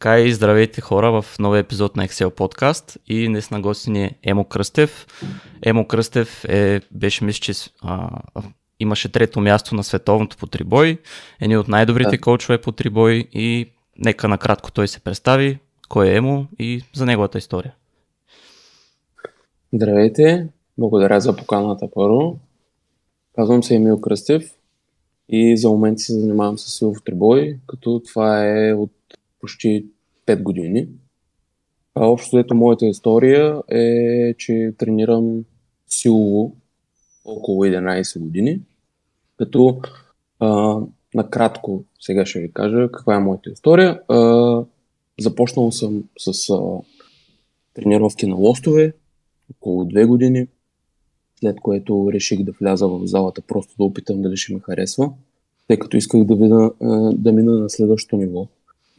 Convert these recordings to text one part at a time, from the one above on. Така и здравейте хора в новия епизод на Excel Подкаст и днес на гости ни е Емо Кръстев. Емо Кръстев имаше трето място на световното по трибой, един от най-добрите коучове по трибой и нека накратко той се представи, кой е Емо и за неговата история. Здравейте, благодаря за поканата първо. Казвам се Емил Кръстев и за момент се занимавам с силов трибой, като това е от почти 5 години. А общо дето моята история е, че тренирам силово около 11 години, като накратко сега ще ви кажа каква е моята история. Започнал съм с тренировки на лостове около 2 години, след което реших да вляза в залата, просто да опитам дали ще ме харесва, тъй като исках да мина на следващото ниво.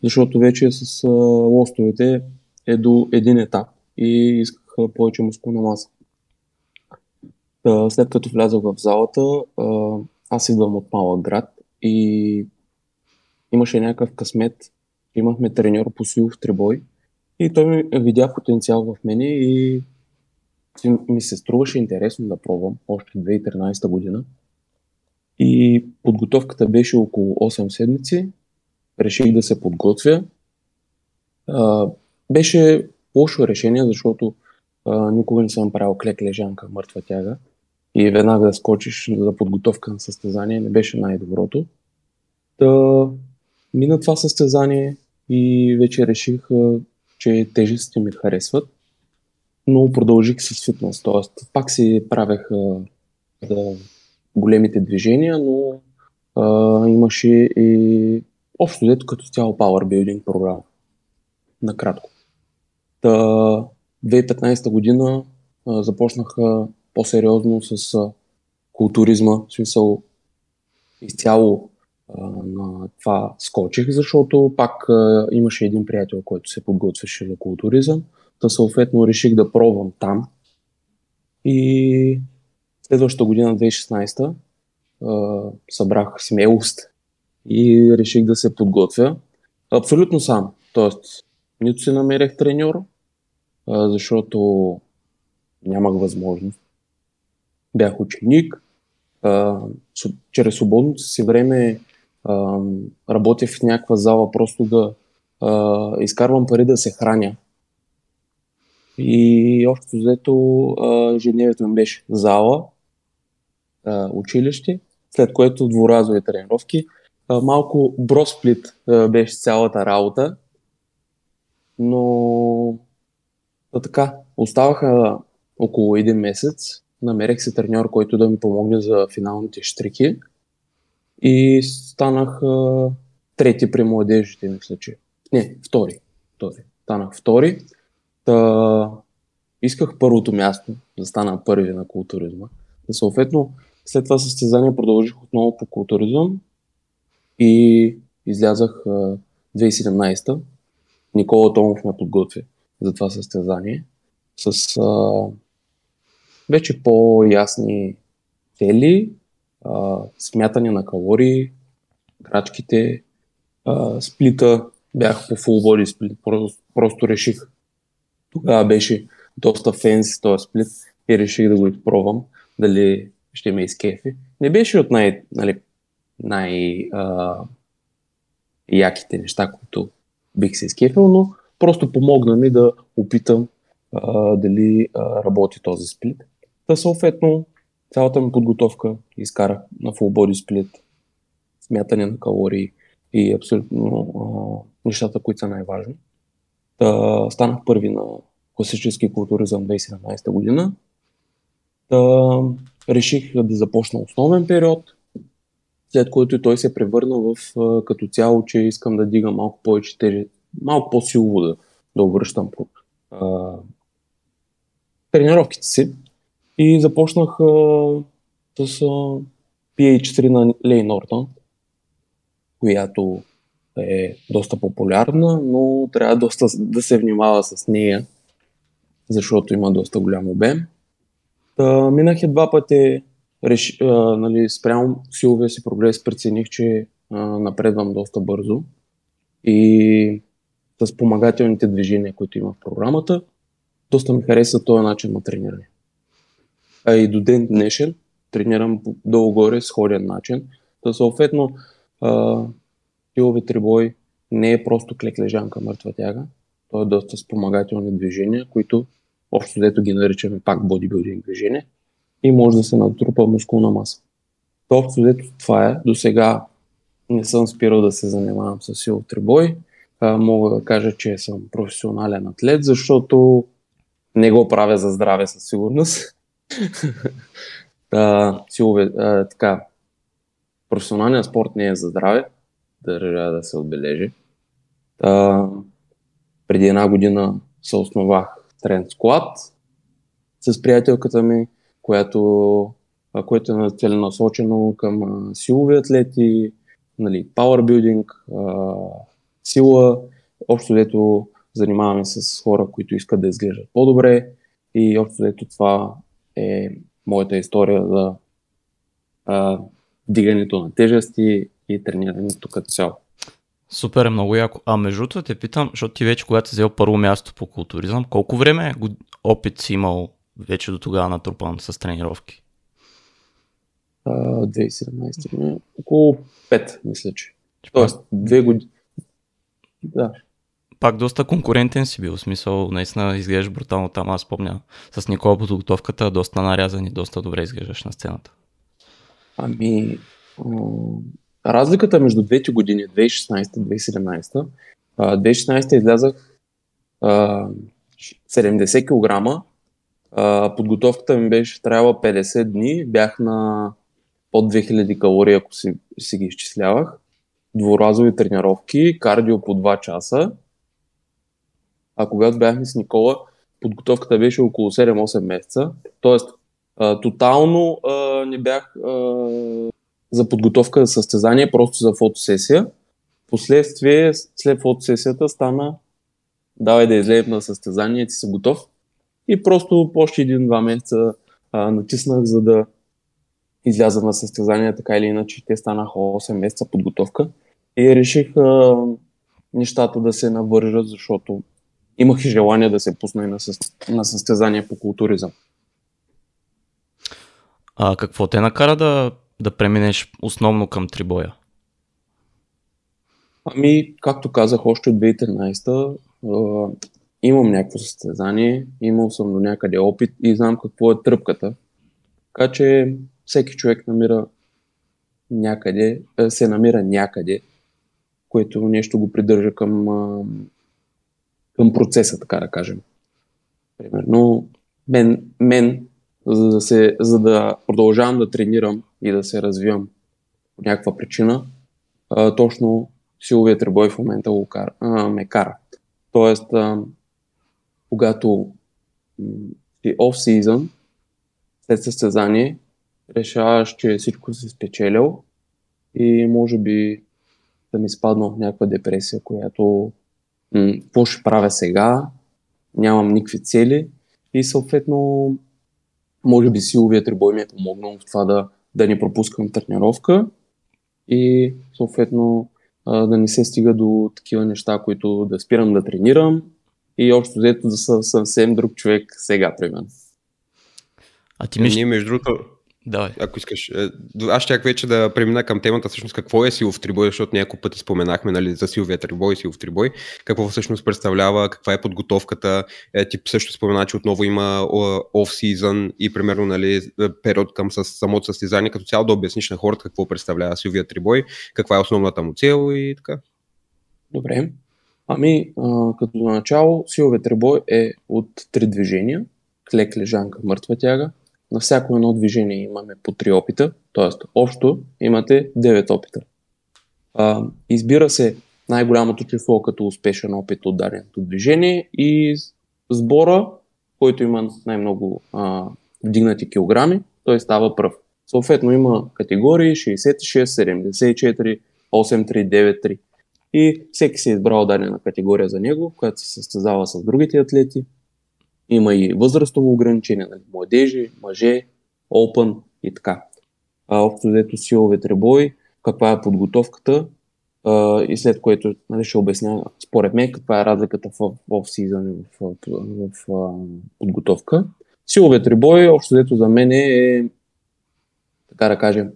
Защото вече с лостовете е до един етап и исках повече мускулна маса. След като влязох в залата, аз идвам от Пала град и имаше някакъв късмет. Имахме треньор по силов трибой и той видя потенциал в мене и ми се струваше интересно да пробвам още 2013 година. И подготовката беше около 8 седмици. Реших да се подготвя. Беше лошо решение, защото никога не съм правил клек, лежанка, мъртва тяга и веднага да скочиш за подготовка на състезание не беше най-доброто. Мина това състезание и вече реших, че тежестите ми харесват, но продължих с фитнес, т.е. пак си правех големите движения, но имаше и общо дето като цяло powerbuilding програма. Накратко. 2015 година започнаха по-сериозно с културизма, в смисъл изцяло на това скочих, защото пак имаше един приятел, който се подготвяше за културизъм. Та съответно реших да пробвам там. И следващата година, 2016, събрах смелост и реших да се подготвя абсолютно сам. Тоест, нито си намерих треньор, защото нямах възможност. Бях ученик. Чрез свободното си време работех в някаква зала просто да изкарвам пари да се храня. И общо взето ежедневието ми беше зала, училище, след което дворазови тренировки. Малко бросплит беше цялата работа, но така, оставаха около един месец, намерих си треньор, който да ми помогне за финалните щрихи и станах трети при младежите, мисля, че. Не, втори. Станах втори. Исках първото място, да стана първи на културизма. И съответно, след това състезание продължих отново по културизъм и излязах 2017-та. Никола Томов ме подготви за това състезание с вече по-ясни цели, смятане на калории, крачките, сплита. Бях по full body сплит, просто реших. Тогава беше доста фенси този сплит и реших да го изпробвам, дали ще ме изкефи. Не беше от най-яките неща, които бих се изкефил, но просто помогна ми да опитам дали работи този сплит. Та съответно цялата ми подготовка изкарах на full body сплит, смятане на калории и абсолютно нещата, които са най-важни. Станах първи на класически културизъм 2017 година. Реших да започна основен период, след което и той се превърна в като цяло, че искам да дига малко повече тежест, малко по-силово да обръщам тренировките си. И започнах с PH4 на Лейнорта, която е доста популярна, но трябва доста да се внимава с нея, защото има доста голям обем. Минах два пъти, спрямо силовия си прогрес прецених, че напредвам доста бързо и спомагателните движения, които има в програмата. Доста ми хареса този начин на трениране. А и до ден днешен тренирам долу-горе сходен начин. Та съответно Силов Трибой не е просто клек-лежанка мъртва тяга. То е доста спомагателни движения, които общо дето ги наричаме пак бодибилдинг движение и може да се натрупа мускулна маса. То общо дето това е. До сега не съм спирал да се занимавам с Силов Трибой. Мога да кажа, че съм професионален атлет, защото не го правя за здраве със сигурност. Професионалният спорт не е за здраве, държа да се отбележи. Преди една година се основах Trend Squad с приятелката ми, което е целенасочено към силови атлети, нали, powerbuilding, сила. Общо дето занимаваме с хора, които искат да изглеждат по-добре и общо дето това е моята история за дигането на тежести и тренирането като цяло. Супер, е много яко. А между това те питам, защото ти вече когато си взел първо място по културизъм, колко време опит си имал вече до тогава натрупан с тренировки? 2017 година. Около 5, мисля, че. Тоест, 2 години. Да. Пак доста конкурентен си бил, в смисъл, наистина изглеждаш брутално там, аз спомня. С Никола подготовката, доста нарязан и доста добре изглеждаш на сцената. Ами, разликата между двете години, 2016-2017, 2016 излязах 70 кг, подготовката ми беше трябвала 50 дни, бях на под 2000 калории, ако си ги изчислявах. Дворазови тренировки, кардио по 2 часа. А когато бяхме с Никола, подготовката беше около 7-8 месеца. Тоест, тотално не бях за подготовка за състезание, просто за фотосесия. Впоследствие, след фотосесията стана давай да излезем на състезание, ти си готов. И просто още 1-2 месеца натиснах, за да изляза на състезание, така или иначе те станаха 8 месеца подготовка и реших нещата да се навържат, защото имах и желание да се пусна и на състезание по културизъм. А какво те накара да преминеш основно към трибоя? Ами, както казах, още от 2013 имам някакво състезание, имал съм до някъде опит и знам какво е тръпката. Така че всеки човек се намира някъде, което нещо го придържа към процеса, така да кажем. Примерно, мен за да продължавам да тренирам и да се развивам по някаква причина, точно силовият трибой в момента ме кара. Тоест, когато си off-season, след състезание, решаваш, че всичко си спечелил и може би да ми спадна в някаква депресия, която какво ще правя сега, нямам никакви цели и съответно може би силовият трибой ми е помогнал в това да не пропускам тренировка и съответно да не се стига до такива неща, които да спирам да тренирам и общо взето да съм съвсем друг човек сега, примерно. А ти мислиш, между другото, давай. Ако искаш. Аз щях вече да премина към темата всъщност какво е силов трибой, защото няколко пъти споменахме, нали, за силовия трибой и силов трибой. Какво всъщност представлява, каква е подготовката. Ти също спомена, че отново има off-season и примерно, нали, период към самото състезание, като цяло да обясниш на хората какво представлява силовия трибой, каква е основната му цел и така. Добре. Ами, като начало, силовия трибой е от 3 движения. Клек, лежанка, мъртва тяга. На всяко едно движение имаме по 3 опита, т.е. общо имате 9 опита. Избира се най-голямото число като успешен опит от даденото движение и сбора, който има най-много вдигнати килограми, той става пръв. Съответно има категории 66, 74, 8, 3, 9, 3. И всеки се е избрал дадена категория за него, която се състезава с другите атлети. Има и възрастово ограничение, нали, младежи, мъже, open и така. Общо взето силовият трибой, каква е подготовката, и след което, нали, ще обясня според мен каква е разликата в off-season и в подготовка. Силовият трибой, общо взето за мен е, така да кажем,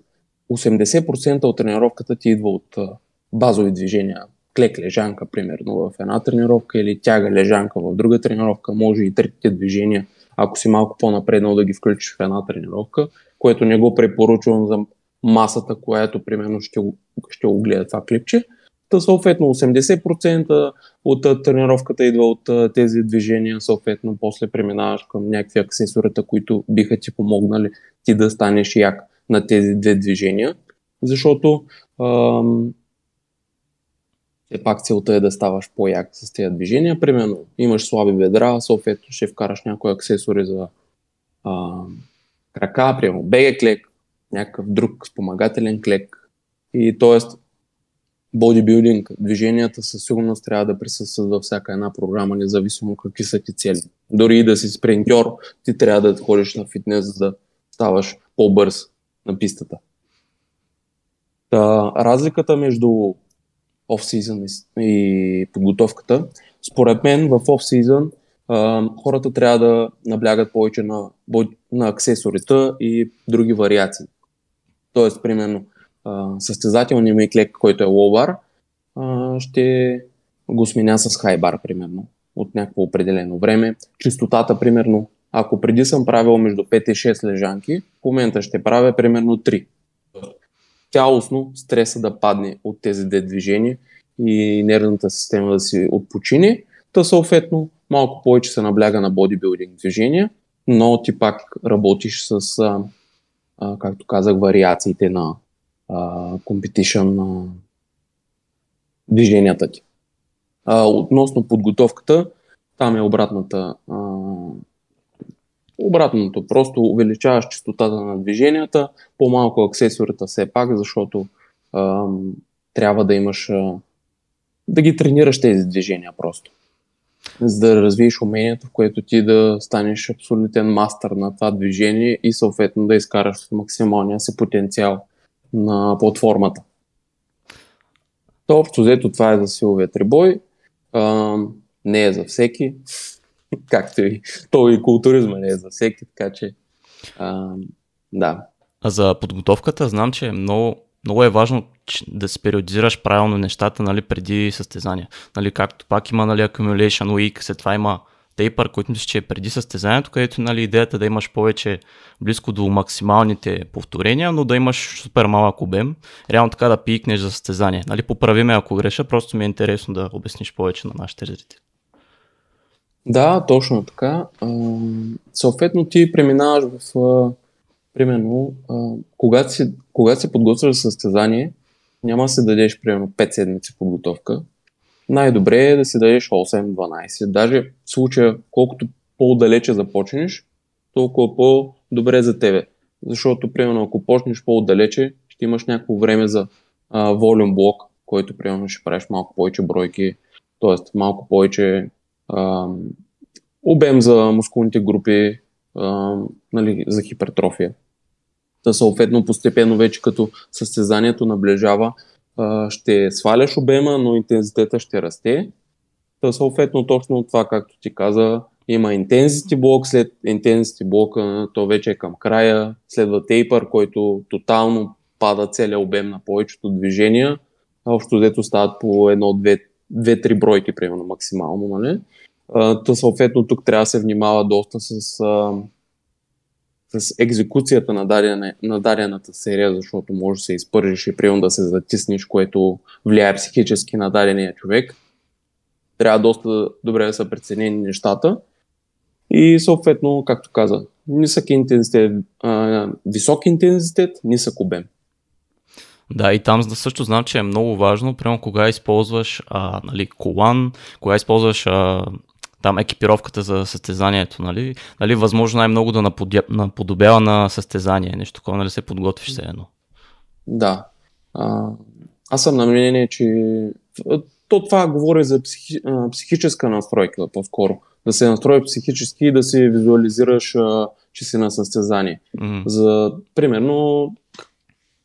80% от тренировката ти идва от базови движения. Клек лежанка, примерно, в една тренировка, или тяга лежанка в друга тренировка. Може и третите движения, ако си малко по-напреднал, да ги включиш в една тренировка, което не го препоръчвам за масата, която примерно ще го гледа това клипче. Та съответно 80% от тренировката идва от тези движения, съответно после преминаваш към някакви аксесорите, които биха ти помогнали ти да станеш як на тези две движения, защото все пак целта е да ставаш по-як с тези движения. Примерно имаш слаби бедра, съответно ще вкараш някои аксесори за крака, примерно беге клек, някакъв друг спомагателен клек. И т.е. бодибилдинг, движенията със сигурност трябва да присъстват във всяка една програма, независимо какви са ти цели. Дори и да си спринтьор, ти трябва да ходиш на фитнес, за да ставаш по-бърз на пистата. Та, разликата между off-season и подготовката. Според мен в off-season хората трябва да наблягат повече на аксесорите и други вариации. Тоест, примерно, състезателния ми клек, който е лоу-бар, ще го сменя с хай-бар, примерно, от някакво определено време. Чистотата, примерно, ако преди съм правил между 5 и 6 лежанки, в момента ще правя примерно 3. Цялостно стреса да падне от тези две движения и нервната система да си отпочине. Та съответно малко повече се набляга на бодибилдинг движения, но ти пак работиш с, както казах, вариациите на competition движенията ти. Относно подготовката, там е обратното, просто увеличаваш честотата на движенията, по-малко аксесорите все пак, защото трябва да имаш, да ги тренираш тези движения просто, за да развиеш умението, в което ти да станеш абсолютен мастър на това движение и съответно да изкараш максималния си потенциал на платформата. То общо взето това е за силовия трибой, не е за всеки. Както и то, и културизма не е за всеки, така че да. А за подготовката знам, че много е важно да се периодизираш правилно нещата, нали, преди състезания. Нали, както пак има, нали, accumulation week, след това има тейпър, който мисля, че е преди състезанието, където, нали, идеята е да имаш повече близко до максималните повторения, но да имаш супер малък обем, реално така да пикнеш за състезание. Нали, поправи ме ако греша, просто ми е интересно да обясниш повече на нашите зрители. Да, точно така. Съответно ти преминаваш в, примерно, когато се подготвяш за състезание, няма да се дадеш примерно 5 седмици подготовка. Най-добре е да си дадеш 8-12. Даже в случая, колкото по-далече започнеш, толкова по-добре за тебе. Защото, примерно, ако почнеш по-далече, ще имаш някакво време за волюм блок, който, примерно, ще правиш малко повече бройки, т.е. малко повече обем за мускулните групи, нали, за хипертрофия. Та съответно постепенно вече като състезанието наближава, ще сваляш обема, но интензитета ще расте. Та съответно точно това, както ти каза, има интензити блок, след интензити блока то вече е към края, следва тейпър, който тотално пада целия обем на повечето движения, общо взето стават по две-три бройки, примерно, максимално, нали? То съответно тук трябва да се внимава доста с екзекуцията на дадената серия, защото може да се изпържиш и примерно да се затиснеш, което влияе психически на дадения човек. Трябва доста добре да са преценени нещата и съответно, както каза, нисък интензитет, висок интензитет, нисък обем. Да, и там също знам, че е много важно, прямо кога използваш нали, колан, кога използваш там екипировката за състезанието, нали? Нали, възможно най-много да наподобява на състезание, нещо такова, нали, се подготвиш все едно. Да, аз съм на мнение, че това говори за психическа настройка по-скоро, да се настроиш психически и да си визуализираш, че си на състезание. За, примерно,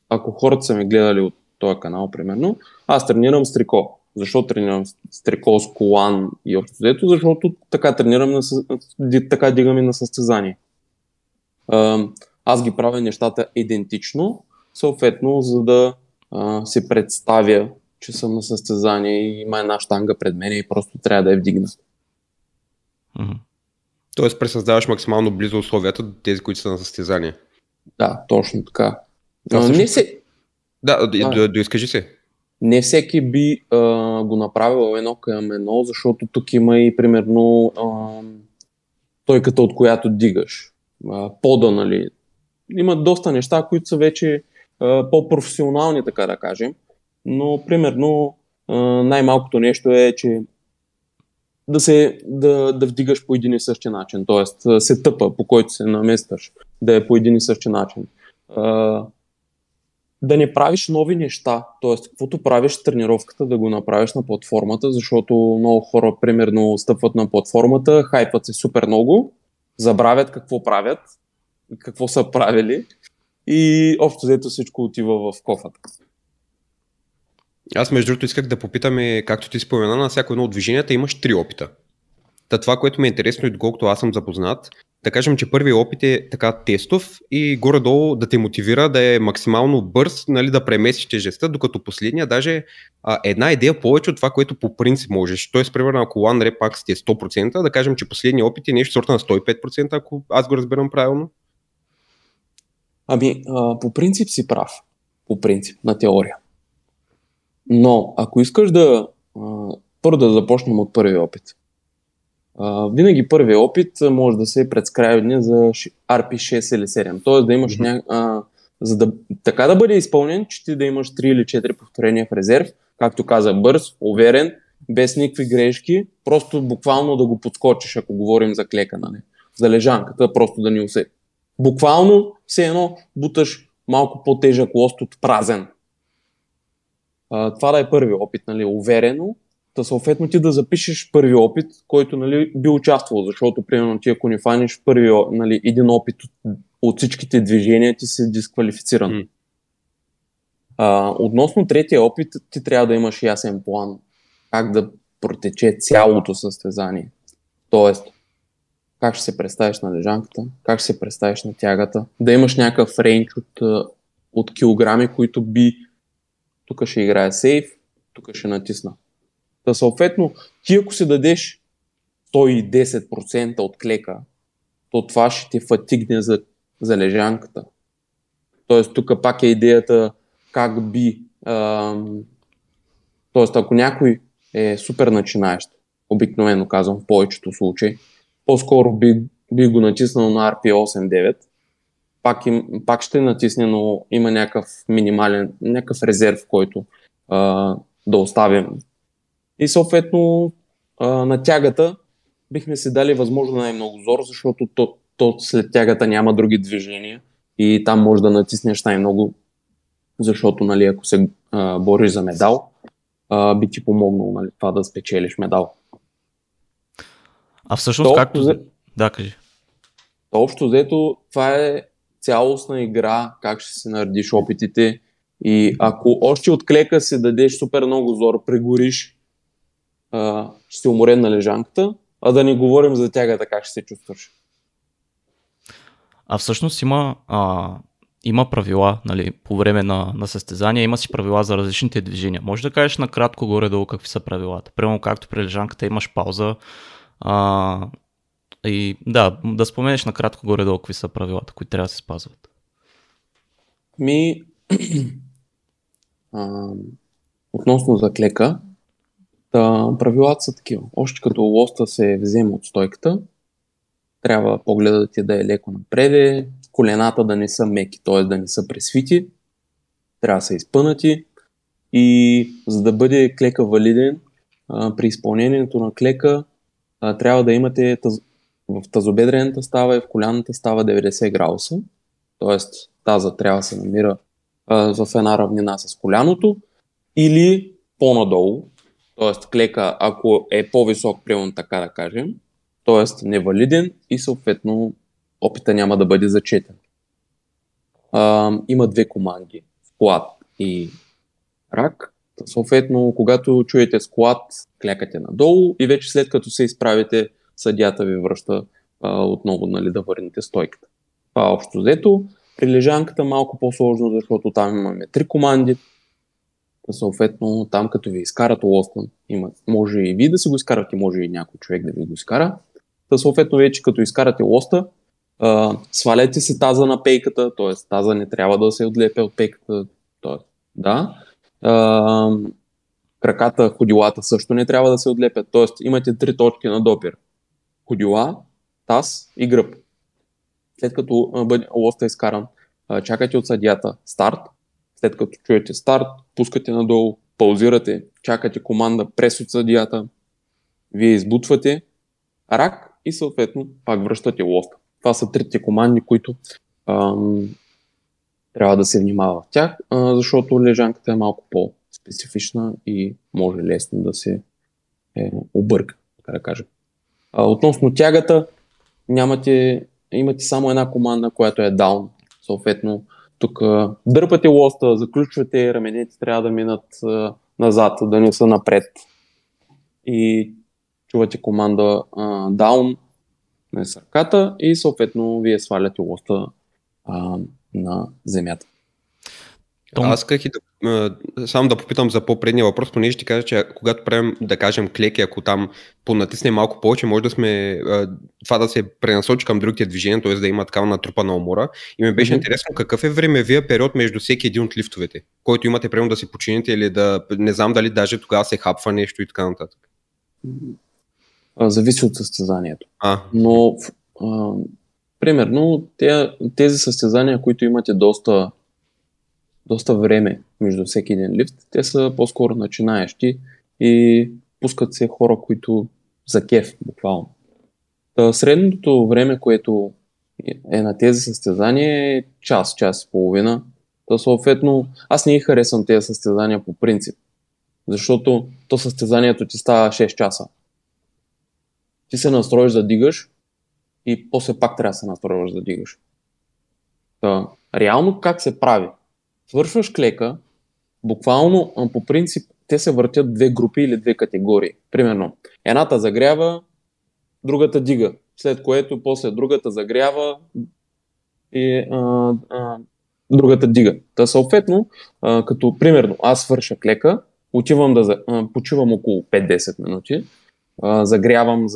ако хората са ме гледали от този канал, примерно, аз тренирам с трико. Защо тренирам с трико, с колан и общо взето? Защото така тренирам, така дигам и на състезание. Аз ги правя нещата идентично, съответно, за да се представя, че съм на състезание и има една щанга пред мен и просто трябва да я вдигна. Mm-hmm. Тоест пресъздаваш максимално близо условията до тези, които са на състезание. Да, точно така. Доискажи се. Не всеки би го направил едно към едно, защото тук има и примерно стойката, от която дигаш. Пода, нали. Има доста неща, които са вече по-професионални, така да кажем. Но примерно най-малкото нещо е, че да вдигаш по един и същи начин, т.е. се тъпа, по който се наместваш, да е по един и същи начин. Да не правиш нови неща, т.е. каквото правиш в тренировката, да го направиш на платформата, защото много хора примерно стъпват на платформата, хайпват се супер много, забравят какво правят, какво са правили и общо взето всичко отива в кофата. Аз между другото исках да попитаме, както ти спомена, на всяко едно от движенията имаш три опита. Та това, което ми е интересно и доколкото аз съм запознат, да кажем, че първият опит е така тестов и горе-долу да те мотивира да е максимално бърз, нали, да преместиш тежестта, докато последния даже една идея повече от това, което по принцип можеш. Тоест, примерно, ако One Rep Max е 100%, да кажем, че последният опит е нещо сорта на 105%, ако аз го разбирам правилно. Ами, по принцип си прав. По принцип, на теория. Но, ако искаш да първо да започнем от първия опит. Винаги първия опит може да се предскрайбне за RP6 или 7. Т.е. да имаш за да така да бъде изпълнен, че ти да имаш 3 или 4 повторения в резерв, както каза, бърз, уверен, без никакви грешки, просто буквално да го подскочиш, ако говорим за клекане, за лежанката, просто да ни усети. Буквално все едно буташ малко по-тежък лост от празен. Това да е първи опит, нали, уверено, да съответно ти да запишеш първи опит, който, нали, би участвал, защото примерно ти ако не фаниш първи, нали, един опит от всичките движения, ти си дисквалифициран. Относно третия опит, ти трябва да имаш ясен план как да протече цялото състезание. Тоест, как ще се представиш на лежанката, как ще се представиш на тягата, да имаш някакъв рейндж от килограми, които би... Тук ще играя сейф, тук ще натисна. Та съответно, ти ако си дадеш 110% от клека, то това ще те фатигне за лежанката. Тоест, тук пак е идеята как би... Тоест, ако някой е супер начинаещ, обикновено казвам в повечето случаи, по-скоро би го натиснал на RP8-9, пак ще натисне, но има някакъв минимален, някакъв резерв, който да оставим. И съответно на тягата бихме си дали възможно най-много зор, защото то след тягата няма други движения и там може да натиснеш най-много, защото, нали, ако се бориш за медал, би ти помогнал, нали, това да спечелиш медал. А всъщност както... Да, кажи. Общо взето това е цялостна игра, как ще се наредиш опитите и ако още от клека си дадеш супер много зор, прегориш, ще си уморен на лежанката, а да не говорим за тягата, как ще се чувстваш. А всъщност има правила, нали, по време на състезания, има си правила за различните движения. Може да кажеш накратко горе-долу какви са правилата? Примерно както при лежанката имаш пауза, и да споменеш накратко горе-долу какви са правилата, които трябва да се спазват. Относно за клека, правилата са такива. Още като лоста се взема от стойката, трябва погледът ти да е леко напреде, колената да не са меки, т.е. да не са пресвити, трябва да са изпънати и за да бъде клека валиден, при изпълнението на клека трябва да имате в тазобедрената става и в коляната става 90 градуса, т.е. таза трябва да се намира в една равнина с коляното или по-надолу, т.е. клека, ако е по-висок, примерно така да кажем, т.е. невалиден и съответно опита няма да бъде зачетен. Има две команди, склад и рак. Съответно, когато чуете склад, клякате надолу и вече след като се изправите, съдията ви връща отново, нали, да върнете стойката. Това е общо взето. При лежанката малко по-сложно, защото там имаме три команди. Съответно, там като ви изкарат лостън, може и вие да си го изкарате, може и някой човек да ви го изкара. Съответно, вече като изкарате лоста, сваляте се таза на пейката, т.е. таза не трябва да се отлепя от пейката. Да. Краката, ходилата също не трябва да се отлепят. Т.е. имате три точки на допир. Ходила, таз и гръб. След като лоста е изкаран, чакате от съдията старт. След като чуете старт, пускате надолу, паузирате, чакате команда прес от съдията, вие избутвате рак и съответно пак връщате лоста. Това са трите команди, които трябва да се внимава в тях, защото лежанката е малко по-специфична и може лесно да се обърка, така да кажем. Относно тягата, имате само една команда, която е даун, съответно. Тук дърпате лоста, заключвате, раменете трябва да минат назад, да не са напред. И чувате команда down на сърката и съответно вие сваляте лоста на земята. Аз исках и само да попитам за по-предния въпрос, понеже ще кажа, че когато правим, да кажем, клеки, ако там понатисне малко повече, може да сме това да се пренасочи към другите движения, т.е. да има такава натрупа на умора. И ми беше интересно какъв е времевия период между всеки един от лифтовете, който имате прямо да си почините или да не знам дали даже тогава се хапва нещо и така нататък. Зависи от състезанието. Но примерно тези състезания, които имате доста време между всеки един лифт, те са по-скоро начинаещи и пускат се хора, които за кеф, буквално. Средното време, което е на тези състезания е час, час и половина. Съответно, аз не харесвам тези състезания по принцип, защото то състезанието ти става 6 часа. Ти се настроиш да дигаш и после пак трябва да се настроиш да дигаш. Реално как се прави? Свършваш клека, буквално по принцип те се въртят две групи или две категории. Примерно, едната загрява, другата дига, след което после другата загрява и другата дига. Та съответно, като примерно аз свърша клека, отивам да почивам около 5-10 минути, загрявам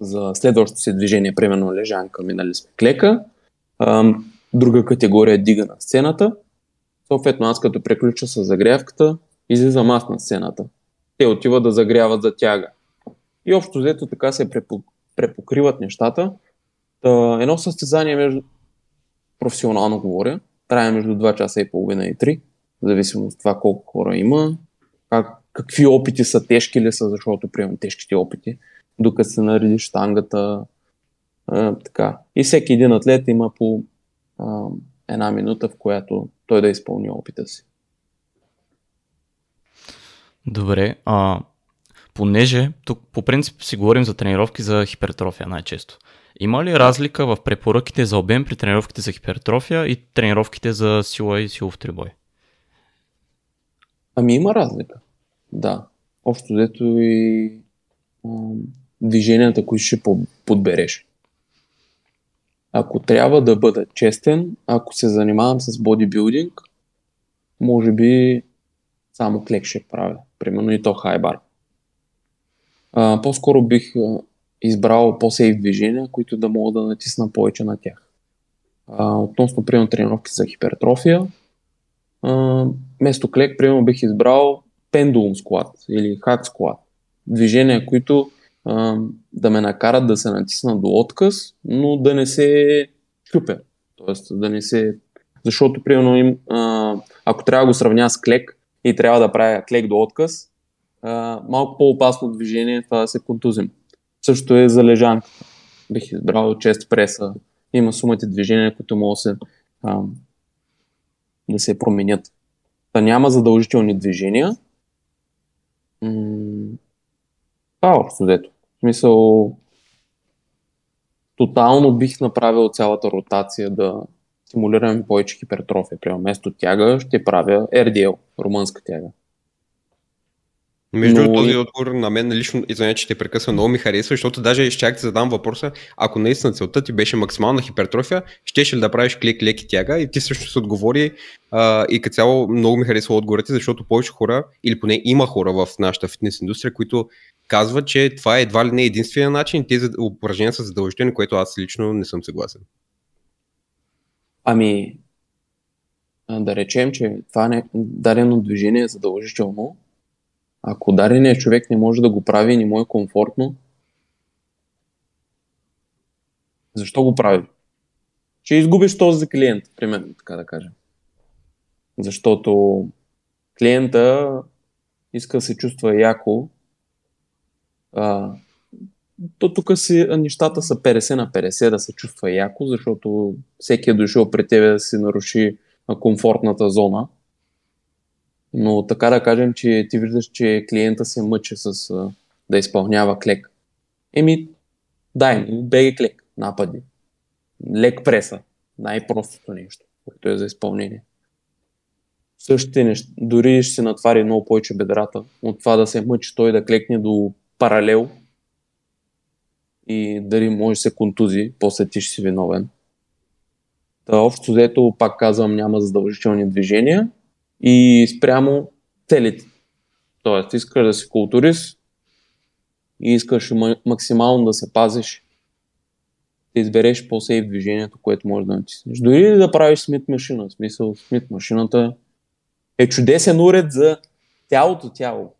за следващото си движение, примерно лежанка, минали сме клека, друга категория дига на сцената. Съответно, аз като приключа с загрявката, излизам аз на сцената. Те отиват да загряват за тяга. И общо взето така се препокриват нещата. Едно състезание между... професионално говоря, трае между 2 часа и половина и 3, в зависимост от това колко хора има, какви опити са, тежки ли са, защото приемам тежките опити, докато се нареди щангата. Така. И всеки един атлет има по една минута, в която той да изпълни опита си. Добре, понеже тук по принцип си говорим за тренировки за хипертрофия най-често. Има ли разлика в препоръките за обем при тренировките за хипертрофия и тренировките за сила и силов трибой? Има разлика, да. Общо взето и движенията, които ще подбереш. Ако трябва да бъда честен, ако се занимавам с бодибилдинг, може би само клек ще правя, примерно и то хайбар. По-скоро бих избрал по-сейф движения, които да мога да натисна повече на тях. Относно, примерно, тренировки за хипертрофия, вместо клек, примерно, бих избрал пендулум склад или хак склад. Движения, които да ме накарат да се натисна до отказ, но да не се чупя. Тоест, да не се... Защото, примерно, ако трябва да го сравня с клек и трябва да правя клек до отказ, малко по-опасно движение, това да се контузим. Също е за лежанката. Бих избрал чест преса. Има сумата движения, които могат да се променят. Та няма задължителни движения. Това е общо взето. В смисъл, тотално бих направил цялата ротация да стимулираме повече хипертрофия. Примерно, вместо тяга ще правя RDL, румънска тяга. Между този отговор на мен лично, извиня, че те прекъсвам, много ми харесва, защото даже изчаках да задам въпроса, ако наистина целта ти беше максимална хипертрофия, щеше ли да правиш клек-лек и тяга? И ти всъщност отговори и като цяло много ми харесва отговорът ти, защото повече хора, или поне има хора в нашата фитнес индустрия, които казват, че това е едва ли не единствения начин, тези упражнения са задължителни, което аз лично не съм съгласен. Ами, да речем, че това не, дарено движение е задължително. Ако дареният човек не може да го прави, не му е комфортно, защо го прави? Ще изгубиш този за клиент, примерно, така да кажем. Защото клиента иска да се чувства яко. То тук си, нещата са 50 на 50 да се чувства яко, защото всеки е дошъл при тебе да си наруши комфортната зона. Но така да кажем, че ти виждаш, че клиента се мъчи с да изпълнява клек. Еми, дай, беги клек, напади. Лек преса, най-простото нещо, което е за изпълнение. Същите неща, дори ще се натвари много повече бедрата, от това да се мъчи той да клекне до паралел и дали може да се контузи, после ти ще си виновен. Та, общо взето, пак казвам, няма задължителни движения. И спрямо целите. Тоест, искаш да си културист и искаш максимално да се пазиш, да избереш по-сейф движението, което можеш да натиснеш. Дори да правиш смит машина. В смисъл, смит машината е чудесен уред за тялото тяло.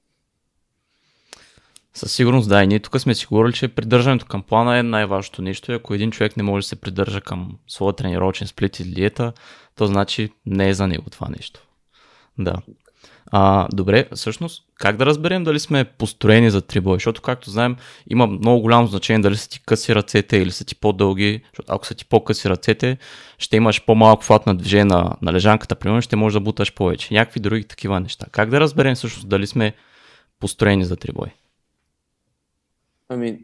Със сигурност да, и ние тук сме сигурни, че придържането към плана е най-важното нещо. Ако един човек не може да се придържа към своя тренировъчен сплит или диета, то значи не е за него това нещо. Да. Добре, всъщност, как да разберем дали сме построени за трибой? Защото, както знаем, има много голямо значение дали са ти къси ръцете или са ти по-дълги. Защото ако са ти по-къси ръцете, ще имаш по-малко хват на движение на лежанката, примерно, ще можеш да буташ повече. Някакви други такива неща. Как да разберем всъщност дали сме построени за трибой? Ами,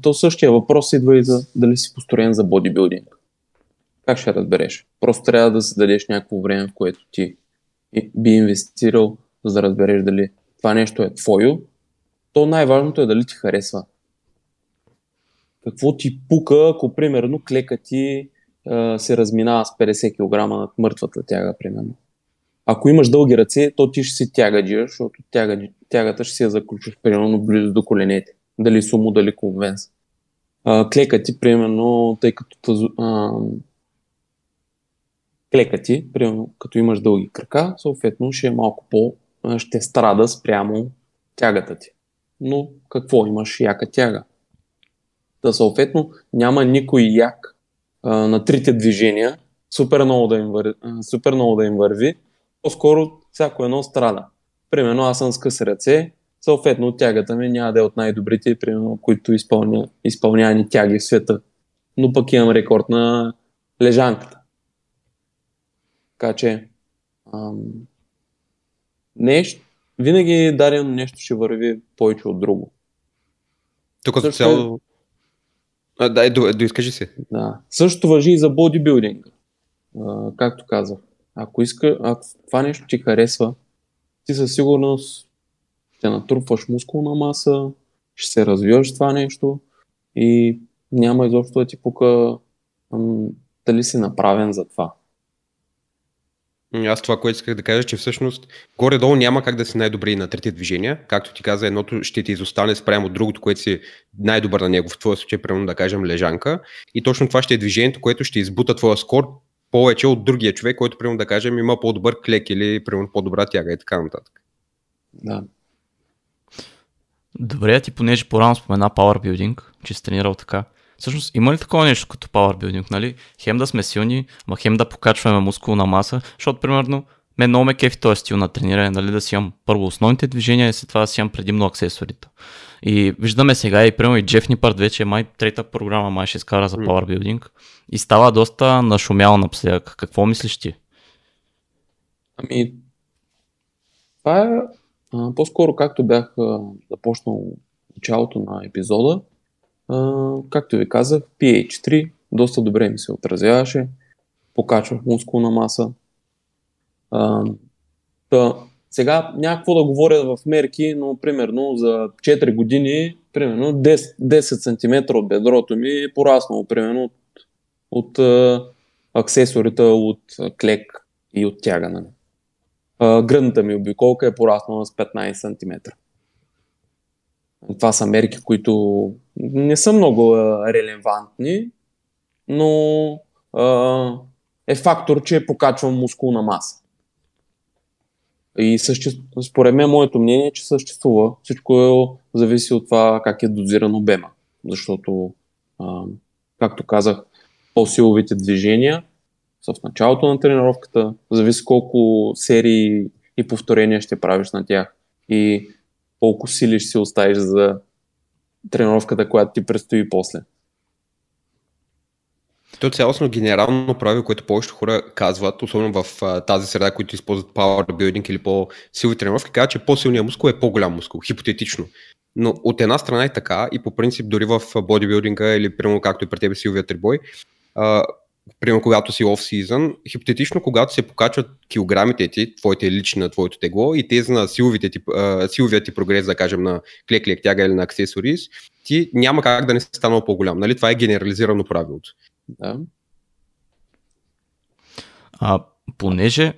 то същия въпрос идва и за дали си построен за бодибилдинг. Как ще разбереш? Просто трябва да си дадеш някакво време, в което ти би инвестирал, за да разбереш дали това нещо е твое. То най-важното е дали ти харесва. Какво ти пука, ако примерно клека ти се разминава с 50 кг над мъртвата тяга, примерно. Ако имаш дълги ръце, то ти ще си тягаджия, защото тягата ще си я заключиш примерно близо до коленете. Дали сумо, дали конвенс. Клека ти, примерно, тъй като клека ти, примерно, като имаш дълги крака, съответно ще е малко ще страда спрямо тягата ти. Но какво, имаш яка тяга. Да, съответно, няма никой як на трите движения, супер много да им върви, по-скоро всяко едно страда. Примерно, аз съм с къси ръце, съответно тягата ми няма да е от най-добрите, примерно, които изпълнявани тяги в света. Но пък имам рекорд на лежанката. Така че винаги дадено нещо ще върви повече от друго. Тук като цяло... Доискажи се. Да. Също важи и за бодибилдинг. Както казах, ако това нещо ти харесва, ти със сигурност ще натрупваш мускулна маса, ще се развиваш това нещо и няма изобщо да ти пука дали си направен за това. Аз това, което исках да кажа, че всъщност горе-долу няма как да си най-добри на трите движения. Както ти каза, едното ще ти изостане спрямо другото, което си най-добър на него. В твоя случай, примерно да кажем лежанка. И точно това ще е движението, което ще избута твоя скор повече от другия човек, който, примерно да кажем, има по-добър клек или примерно по-добра тяга и така нататък. Да. Добре, ти понеже по-рано спомена powerbuilding, че си тренирал така. Всъщност, има ли такова нещо като powerbuilding, нали? Хем да сме силни, ма хем да покачваме мускулна маса, защото, примерно, мен много ме кефи този стил на трениране, нали, да си имам първо основните движения и след това да си имам предимно аксесорите. И виждаме сега и примерно и Jeff Nippard вече май трета програма ще изкара за powerbuilding и става доста нашумяло напоследък. Какво мислиш ти? Ами, това е по-скоро както бях започнал началото на епизода. Както ви казах, PH4 доста добре ми се отразяваше. покачвам мускулна маса. Сега някакво да говоря в мерки, но примерно за 4 години, примерно 10 см от бедрото ми е пораснало, примерно от аксесорите, от клек и от тягане. Гръдната ми обиколка е пораснала с 15 см. Това са мерки, които не са много релевантни, но е фактор, че покачвам мускулна маса. И според мен моето мнение е, че съществува. Всичко зависи от това как е дозиран обема. Защото, както казах, по-силовите движения са в началото на тренировката, зависи колко серии и повторения ще правиш на тях и колко сили ще си оставиш за тренировката, която ти предстои после. То цялостно генерално правило, което повечето хора казват, особено в тази среда, които използват powerbuilding или по-силни тренировки, казват, че по-силният мускул е по-голям мускул, хипотетично. Но от една страна е така и по принцип дори в бодибилдинга или примерно както и при тебе Силов Трибой, примерно когато си off-season, хипотетично когато се покачват килограмите ти, твоите лични на твоето тегло и тези на силовия ти прогрес, да кажем на клек-клек тяга или на аксесорис, ти няма как да не си станал по-голям. Нали? Това е генерализирано правилото. Да. Понеже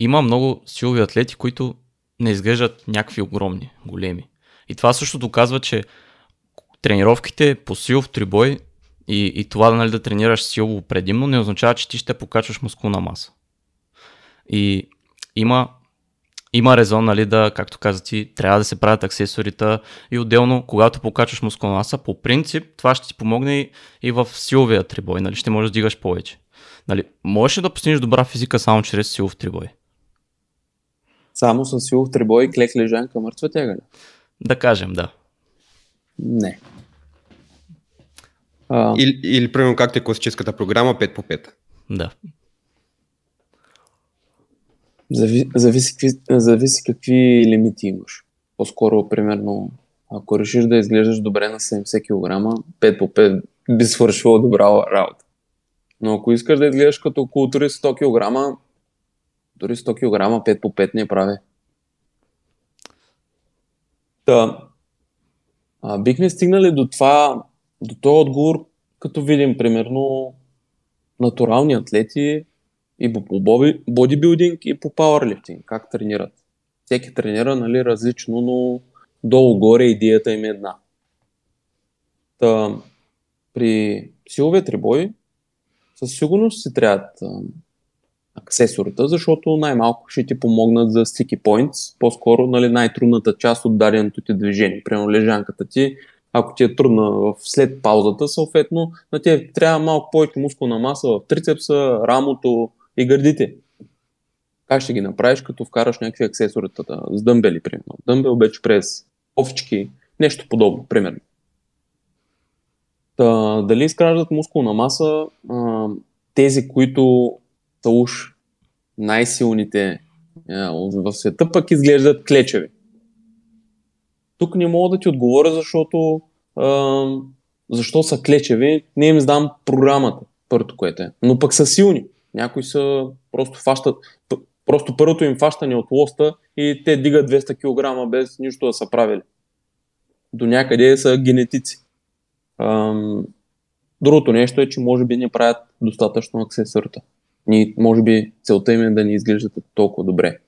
има много силови атлети, които не изглеждат някакви огромни, големи. И това също доказва, че тренировките по силов трибой и това нали, да тренираш силово предимно не означава, че ти ще покачваш мускулна маса. И има резон, нали, да, както каза ти, трябва да се правят аксесорите и отделно, когато покачваш мускулна маса, по принцип това ще ти помогне и в силовия трибой, нали, ще можеш да дигаш повече. Нали, можеш ли да постигнеш добра физика само чрез силов трибой? Само с силов трибой, клек, лежанка, мъртва тяга ли? Да кажем, да. Не. Или примерно както е класическата програма 5 по 5. Да. Зависи какви лимити имаш. По-скоро, примерно, ако решиш да изглеждаш добре на 70 кг, 5 по 5 би свършила добра работа. Но ако искаш да изглеждаш като културист 100 кг, дори 100 кг 5 по 5 не прави. Да. Бихме стигнали до този отговор, като видим, примерно, натурални атлети и по бодибилдинг и по пауърлифтинг, как тренират. Всеки тренира, нали, различно, но долу-горе идеята им е една. При силовия трибой със сигурност си трябват аксесорите, защото най-малко ще ти помогнат за sticky points, по-скоро нали, най-трудната част от даденото ти движение. Примерно лежанката ти, ако ти е трудна след паузата, съответно на тебе трябва малко повече мускулна маса в трицепса, рамото и гърдите. Как ще ги направиш, като вкараш някакви аксесорите с дъмбели, примерно. Дъмбел, беч прес, овчки, нещо подобно, примерно. Дали изграждат мускулна маса, тези, които са уж най-силните в света, пък изглеждат клечеви. Тук не мога да ти отговоря, защото защо са клечеви, не им знам програмата, първото което е. Но пък са силни. Някои са просто първото им фащане от лоста и те дигат 200 кг без нищо да са правили. До някъде са генетици. Другото нещо е, че може би не правят достатъчно аксесорите. Може би целта им е да не изглеждат толкова добре.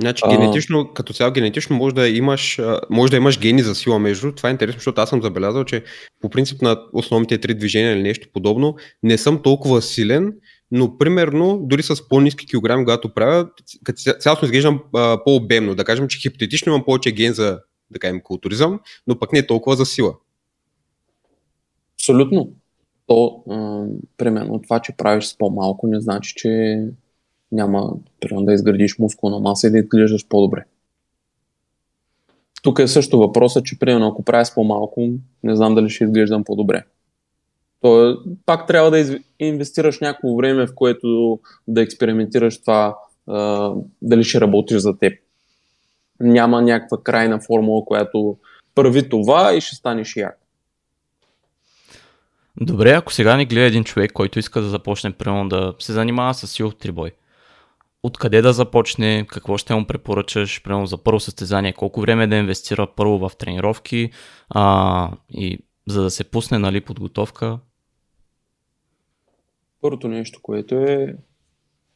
Значи генетично, като цяло генетично може да имаш гени за сила между. Това е интересно, защото аз съм забелязал, че по принцип на основните три движения или нещо подобно не съм толкова силен, но примерно дори с по-ниски килограми, когато правя, като цялостно изглеждам по-обемно. Да кажем, че хипотетично имам повече ген за, да кажем, културизъм, но пък не толкова за сила. Абсолютно. То, примерно това, че правиш с по-малко, не значи, че няма примерно да изградиш мускулна маса и да изглеждаш по-добре. Тук е също въпросът, че примерно ако правиш по-малко, не знам дали ще изглеждам по-добре. То е, пак трябва да инвестираш някакво време, в което да експериментираш това, дали ще работиш за теб. Няма някаква крайна формула, която прави това и ще станеш як. Добре, ако сега ни гледа един човек, който иска да започне примерно да се занимава с Силов Трибой, откъде да започне, какво ще му препоръчаш примерно за първо състезание, колко време да инвестира първо в тренировки и за да се пусне, нали, подготовка? Първото нещо, което е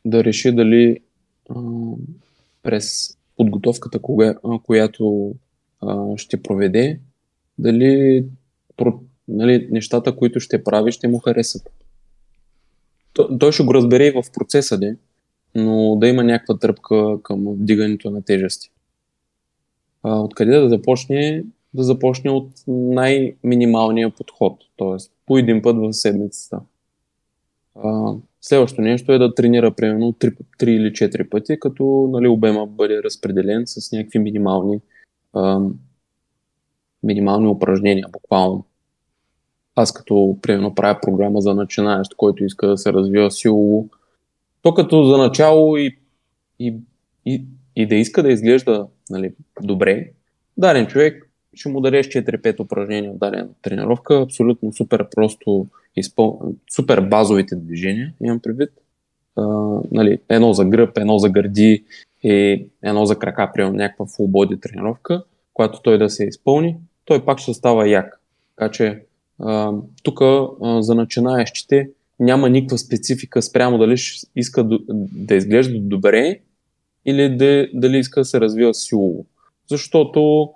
да реши дали през подготовката, която ще проведе, дали нещата, които ще прави, ще му харесат. Той ще го разбере и в процеса, но да има някаква тръпка към вдигането на тежести. Откъде да започне? Да започне от най-минималния подход, т.е. по един път в седмицата. Следващото нещо е да тренира примерно 3 или 4 пъти, като, нали, обема бъде разпределен с някакви минимални упражнения, буквално. Аз като примерно правя програма за начинаещ, който иска да се развива силово, то като за начало и да иска да изглежда, нали, добре, даден човек ще му дадеш 4-5 упражнения в дадена тренировка, абсолютно супер просто, супер базовите движения, имам предвид. Нали, едно за гръб, едно за гърди и едно за крака, примерно някаква full body тренировка, която той да се изпълни, той пак ще става як. Така че тук за начинаещите няма никаква специфика спрямо дали иска да изглежда добре или дали иска да се развива силово. Защото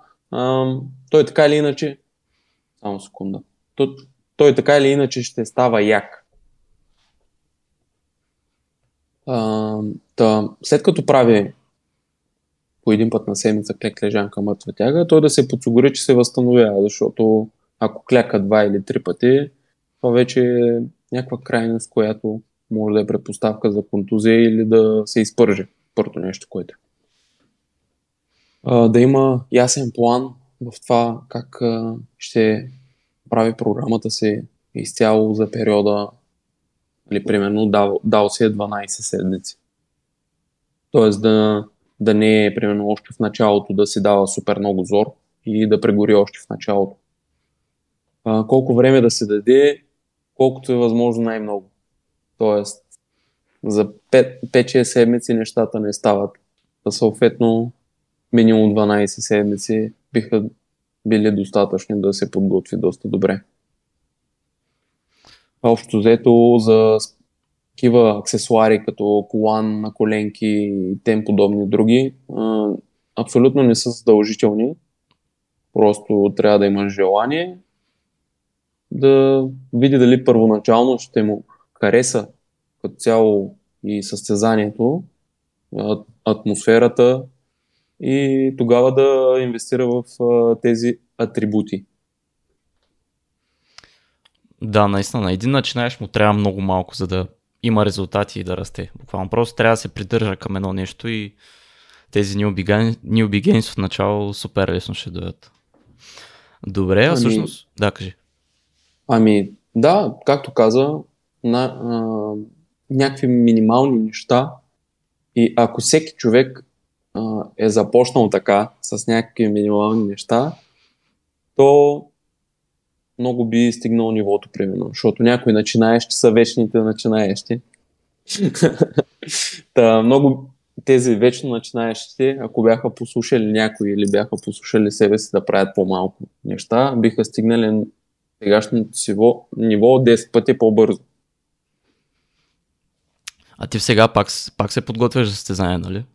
той така или иначе, само секунда, той така или иначе ще става як. След като прави по един път на седмица клек, лежанка, мъртва тяга, той да се подсигури, че се възстановява, защото ако кляка 2 или 3 пъти, това вече е някаква крайност, която може да е предпоставка за контузия или да се изпърже. Първото нещо, което е. Да има ясен план в това как ще прави програмата си изцяло за периода, или примерно дал си 12 седмици. Тоест да не е примерно още в началото да си дава супер много зор и да прегори още в началото. Колко време да се даде, колкото е възможно най-много. Тоест за 5-6 седмици нещата не стават. Съответно минимум 12 седмици биха били достатъчни да се подготви доста добре. Общо взето за такива аксесуари като колан на коленки и тем подобни други абсолютно не са задължителни. Просто трябва да имаш желание да види дали първоначално ще му хареса като цяло и състезанието, атмосферата, и тогава да инвестира в тези атрибути. Да, наистина, на един начинаещ му трябва много малко, за да има резултати и да расте. Буквално просто трябва да се придържа към едно нещо и тези необигенства в начало супер лесно ще дойдат. Добре, всъщност... Да, кажи. Да, както каза, някакви минимални неща, и ако всеки човек е започнал така, с някакви минимални неща, то много би стигнал нивото, примерно, защото някои начинаещи са вечните начинаещи. Много тези вечно начинаещите, ако бяха послушали някои или бяха послушали себе си да правят по-малко неща, биха стигнали сегашното си ниво 10 пъти по-бързо. А ти сега пак се подготвяш за състезание, нали?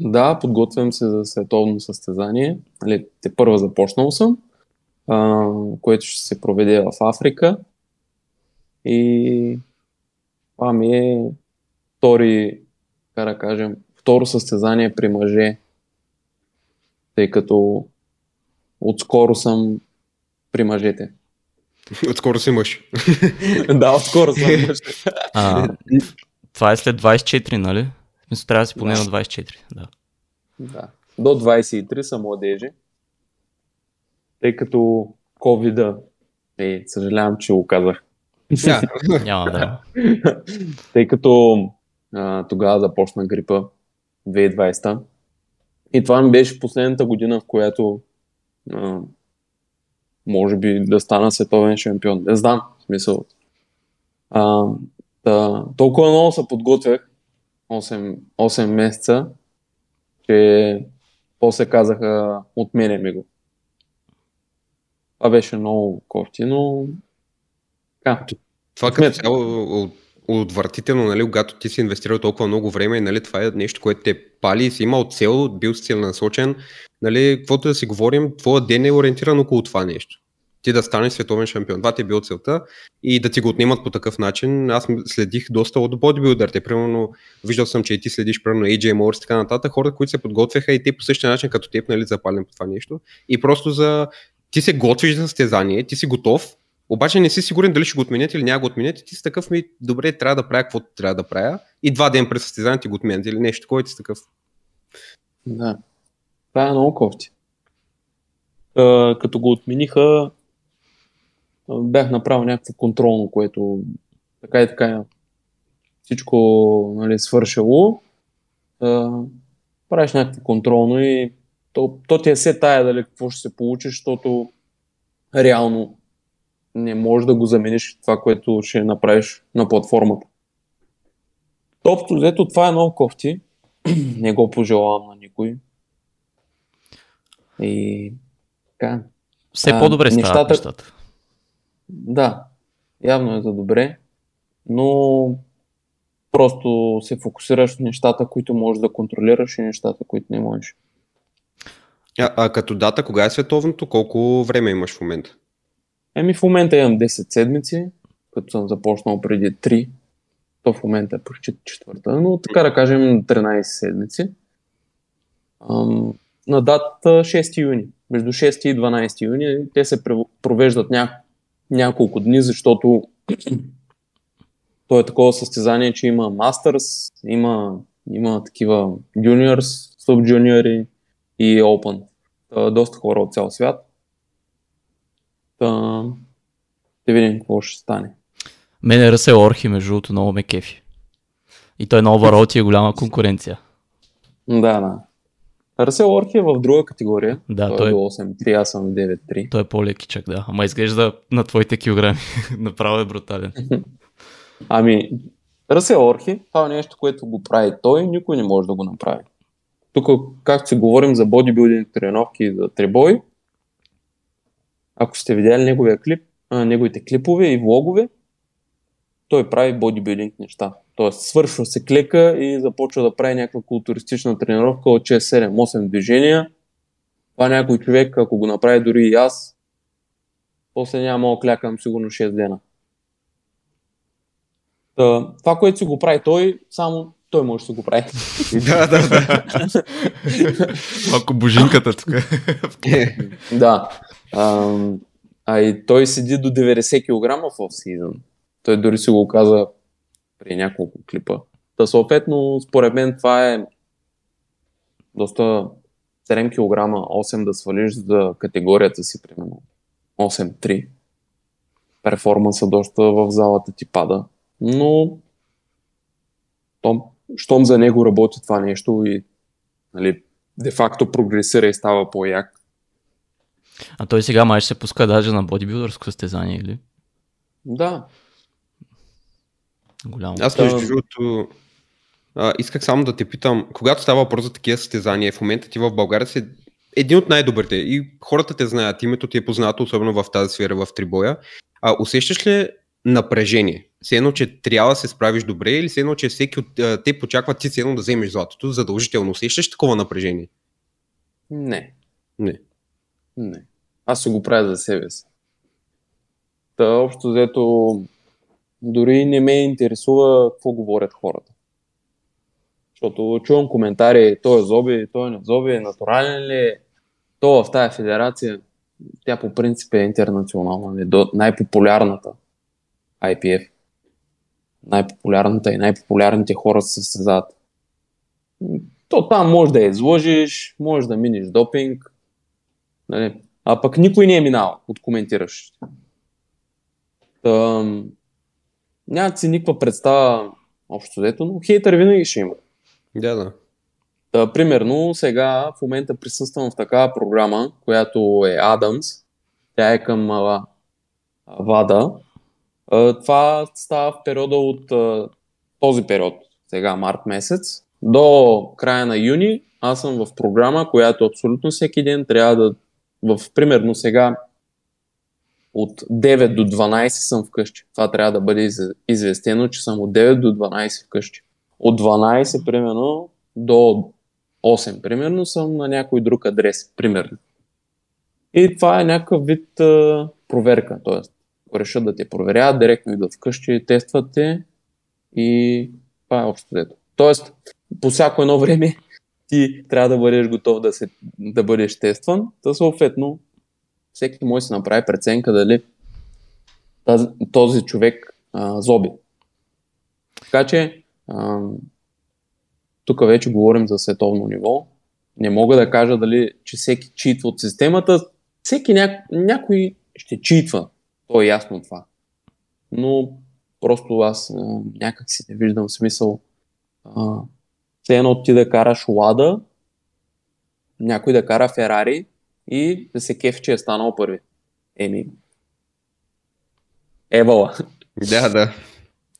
Да, подготвям се за световно състезание. Тепърва започнал съм, което ще се проведе в Африка. И това ми е второ състезание при мъже, тъй като отскоро съм при мъжете. Отскоро си мъж. Да, отскоро съм мъж. Това е след 24, нали? Мисля, трябва да си поне на 24. Да. До 23 са младежи. Тъй като COVID-а... съжалявам, че го казах. Няма да. Тъй като тогава започна грипа 2020. И това ми беше последната година, в която може би да стана световен шампион. Не знам, в смисъл. Толкова много се подготвях 8 месеца, че после казаха, отменя ми го. Това беше много кофтино. Това като цяло отвратително, нали, когато ти си инвестирал толкова много време и нали, това е нещо, което те пали и си имал цел, бил си целенасочен. Нали, каквото да си говорим, твоя ден е ориентиран около това нещо. Ти да станеш световен шампион. Това ти е бил целта и да ти го отнемат по такъв начин. Аз следих доста от бодибилдърите. Примерно, виждал съм, че и ти следиш примерно AJ Морс и така нататък. Хората, които се подготвяха и те по същия начин като теб, нали, запален по това нещо. И просто за... ти се готвиш за състезание, ти си готов, обаче не си сигурен дали ще го отменят или няма го отменят и ти си такъв, ми, добре, трябва да правя каквото трябва да правя и два ден през състезанието ти го отменят или нещо, кой ти си такъв. Да, това е много кофти. Като го отмениха, бях направил някакво контролно, което така и така всичко, нали, свършило. Правиш някакво контролно и то ти е се тая дали какво ще се получи, защото реално не можеш да го замениш това, което ще направиш на платформата. Общо взето това е много кофти. Не го пожелавам на никой. И така. Все по-добре стават нещата. Да, явно е за добре, но просто се фокусираш в нещата, които можеш да контролираш и нещата, които не можеш. А като дата, кога е световното? Колко време имаш в момента? В момента имам 10 седмици, като съм започнал преди 3, то в момента е почти четвърта, но така да кажем 13 седмици. На датата 6 юни, между 6 и 12 юни, те се провеждат няколко дни, защото то е такова състезание, че има мастърс, има такива юниорс, субджуниори и Open. Доста хора от цял свят. Да видим какво ще стане. Мен е Расъл Орхий, между другото, много ме кефи. И той на овърол ти е голяма конкуренция. Да. Расъл Орхий е в друга категория. Да, той е до 8.3, аз съм 9.3. Той е по-лекичък, да. Ама изглежда на твоите килограми. Направо е брутален. Расъл Орхий, това е нещо, което го прави той, никой не може да го направи. Тук, както си говорим за бодибилдинг тренировки и за трибой, ако сте видяли неговите клипове и влогове, той прави бодибилдинг неща. Тоест, свършва се клека и започва да прави някаква културистична тренировка от 6, 7, 8 движения. Това някой човек, ако го направи дори и аз, после няма мога клякам сигурно 6 дена. Това, което си го прави той, само той може да се го прави. Да. Малко божинката тук. Да. И той седи до 90 кг в офсизън. Той дори си го каза при няколко клипа. Съответно, според мен това е доста 7 кг, 8 да свалиш за категорията си, примерно 8-3. Перформанса доста в залата ти пада, но щом за него работи това нещо и, нали, де-факто прогресира и става по-як. А той сега май ще се пуска даже на бодибилдърско състезание, или? Да. Голямо. Аз между другото исках само да те питам, когато става въпрос за такива състезания, в момента ти в България си един от най-добрите и хората те знаят, името ти е познато, особено в тази сфера, в трибоя. Усещаш ли напрежение? Все едно, че трябва да се справиш добре или все едно, че всеки от теб очаква ти все едно да вземеш златото, задължително усещаш такова напрежение? Не. Аз се го правя за себе си. Общо взето, дори не ме интересува какво говорят хората. Защото чувам коментари, той е зоби, той не зоби, натурален ли, то в тая федерация, тя по принцип е интернационална, най-популярната IPF. Най-популярната и най-популярните хора се състезават. То там може да изложиш, може да минеш допинг, нали? А пък никой не е минал от коментиращите. Няма си никаква представа общо взето, но хейтър винаги ще има. Да. Примерно сега в момента присъствам в такава програма, която е Адамс, тя е към ВАДА. Това става в периода от този период, сега март месец, до края на юни. Аз съм в програма, която абсолютно всеки ден трябва да, примерно сега от 9 до 12 съм вкъщи. Това трябва да бъде известено, че съм от 9 до 12 вкъщи. От 12 примерно до 8 примерно съм на някой друг адрес, примерно. И това е някакъв вид проверка, т.е. решат да те проверяват, директно идват вкъщи, тестват те и това е общо дето. Тоест, по всяко едно време ти трябва да бъдеш готов да бъдеш тестван, да съответно всеки може да си направи преценка дали този човек зоби. Така че, тук вече говорим за световно ниво. Не мога да кажа дали, че всеки читва от системата, всеки някой ще читва. То е ясно това. Но просто аз някак си не виждам смисъл. Все едно ти да караш Лада, някой да кара Ферари и да се кефи, че е станал първи. Еми, евала. Да.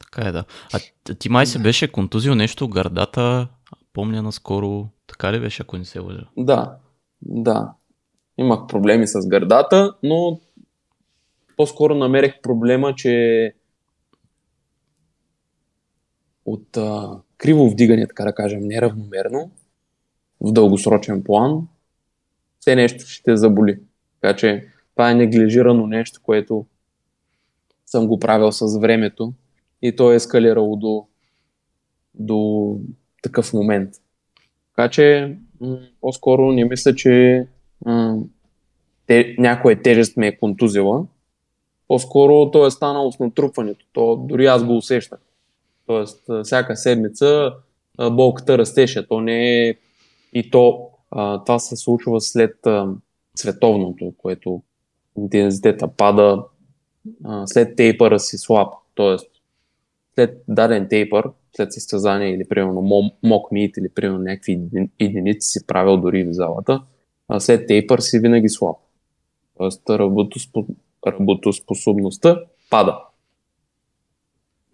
Така е, да. А ти май се беше контузил нещо, гърдата, помня наскоро, така ли беше, ако не се лъжа? Да. Имах проблеми с гърдата, но по-скоро намерих проблема, че от криво вдигане, така да кажем, неравномерно, в дългосрочен план, все нещо ще те заболи. Така че това е неглижирано нещо, което съм го правил с времето и то е ескалирало до такъв момент. Така че по-скоро не мисля, че някоя тежест ме е контузила. По-скоро то е станало с натрупването. То дори аз го усещах. Тоест, всяка седмица болката растеше. То не е... И то това се случва след световното, което интензитета пада, след тейпъра си слаб. Тоест, след даден тейпър, след състезание или примерно mock meet или примерно някакви единици си правил дори в залата, след тейпър си винаги слаб. Тоест, работоспособността пада.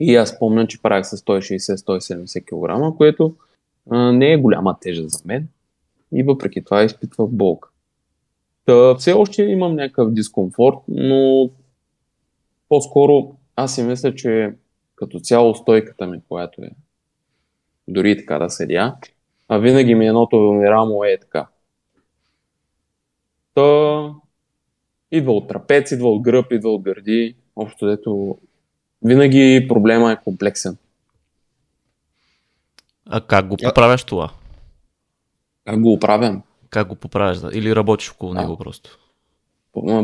И аз помня, че правих с 160-170 кг, което не е голяма тежест за мен и въпреки това изпитвах болка. Все още имам някакъв дискомфорт, но по-скоро аз си мисля, че като цяло стойката ми, която е дори така да седя, а винаги ми едното рамо е така. Идва от трапец, идва от гръб, идва от гърди, общо дето винаги проблема е комплексен. А как го поправяш това? Как го оправям? Как го поправяш? Да? Или работиш около него просто?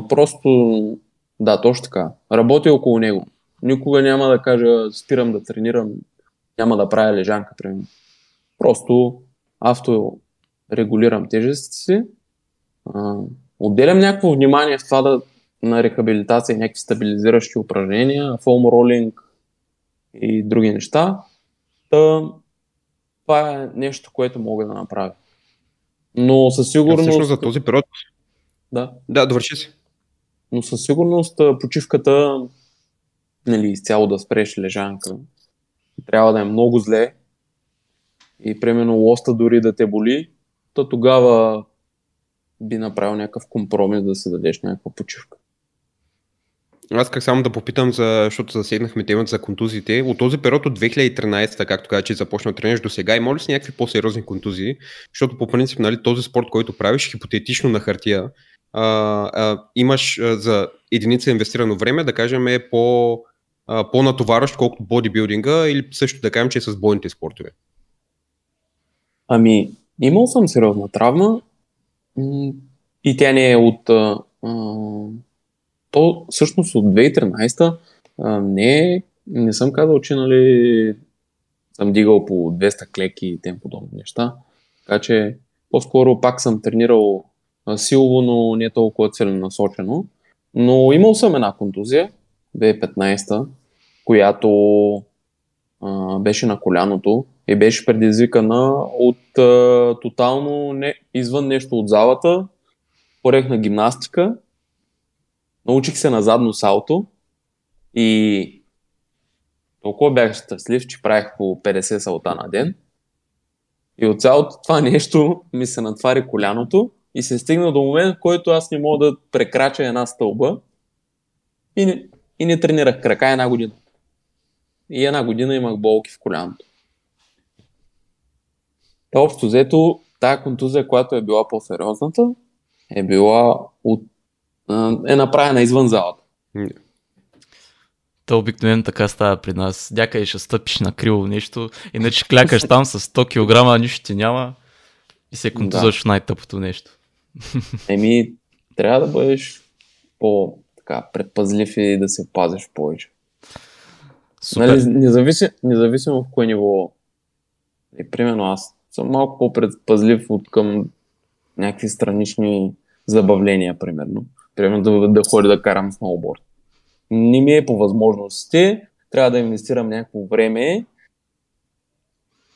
Просто, да, точно така. Работя около него. Никога няма да кажа, спирам да тренирам, няма да правя лежанка, примерно. Просто авторегулирам тежестите си, отделям някакво внимание в това на рехабилитация, някакви стабилизиращи упражнения, фолм ролинг и други неща. Това е нещо, което мога да направя. Но със сигурност... Всъщност за този период... Да, довърши си. Но със сигурност почивката, нали, изцяло да спреш лежанка, трябва да е много зле и примерно лоста дори да те боли, то тогава би направил някакъв компромис да се дадеш някаква почивка. Аз как само да попитам, защото засегнахме темата за контузиите. От този период от 2013, както каза, че започна да тренираш до сега, има ли си някакви по-сериозни контузии? Защото по принцип, нали, този спорт, който правиш, хипотетично на хартия, имаш за единица инвестирано време, да кажем, е по-натоварващ, колкото бодибилдинга, или също да кажем, че е с бойните спортове. Ами, имал съм сериозна травма и тя не е от... То всъщност от 2013 не съм казал, че, нали, съм дигал по 200 клеки и тем подобни неща. Така че по-скоро пак съм тренирал силово, но не толкова целенасочено. Но имал съм една контузия, 2015, която беше на коляното и беше предизвикана от тотално извън нещо от залата. Порех на гимнастика Научих се на задно салто и толкова бях щастлив, че правих по 50 салта на ден. И от цялото това нещо ми се натвари коляното и се стигна до момент, в който аз не мога да прекрача една стълба и не тренирах крака една година. И една година имах болки в коляното. Общо взето, тая контузия, която е била по-сериозната, е била е направена извън залата. Yeah. Та обикновено така става при нас. Някъде ще стъпиш на криво нещо, иначе клякаш там с 100 кг, нищо ти няма и се контузаш в най-тъпото нещо. Еми, трябва да бъдеш по-предпазлив и да се пазиш повече. Нали, независимо в кое ниво. И примерно аз съм малко по-предпазлив от към някакви странични забавления, примерно. Примерно да ходя да карам сноуборд. Не ми е по възможности, трябва да инвестирам някакво време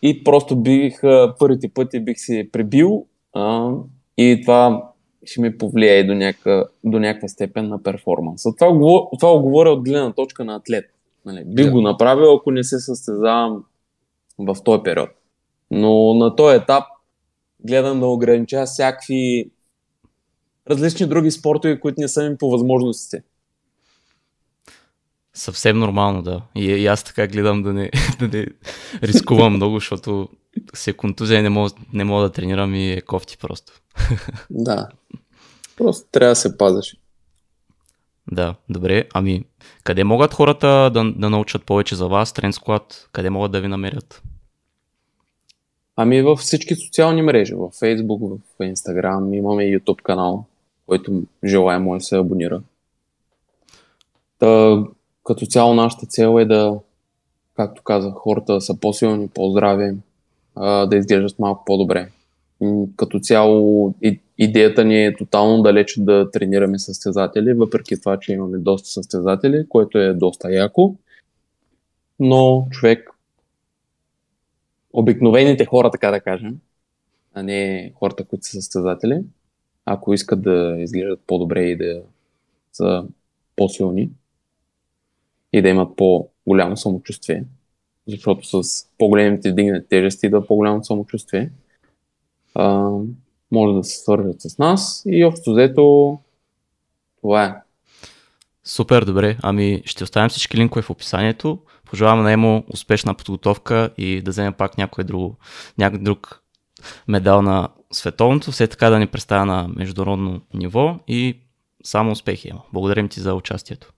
и просто първите пъти бих се пребил и това ще ми повлияе до някаква степен на перформанса. Това го говоря от гледна точка на атлет. Нали, бих го направил, ако не се състезавам в този период. Но на този етап гледам да огранича всякакви различни други спортове, които не са ми по възможностите. Съвсем нормално, да. И аз така гледам да не рискувам много, защото се контузия и не мога да тренирам и е кофти просто. Да. Просто трябва да се пазиш. Да, добре. Ами, къде могат хората да научат повече за вас, Trend Squad? Къде могат да ви намерят? Ами във всички социални мрежи. Във Facebook, в Instagram, имаме YouTube канал, който желая може да се абонира. Та, като цяло нашата цел е да, както казах, хората да са по-силни, по-здрави, да изглеждат малко по-добре. Като цяло идеята ни е тотално далеч да тренираме състезатели, въпреки това, че имаме доста състезатели, което е доста яко, но човек, обикновените хора, така да кажем, а не хората, които са състезатели, ако искат да изглеждат по-добре и да са по-силни и да имат по-голямо самочувствие, защото с по-големите дигнат тежести да по-голямо самочувствие, може да се свържат с нас и общо взето това е. Супер, добре. Ами ще оставим всички линкове в описанието. Пожелавам на Емо успешна подготовка и да вземе пак някой друг медал на световното. Все така да ни представя на международно ниво и само успехи, Емо. Благодарим ти за участието.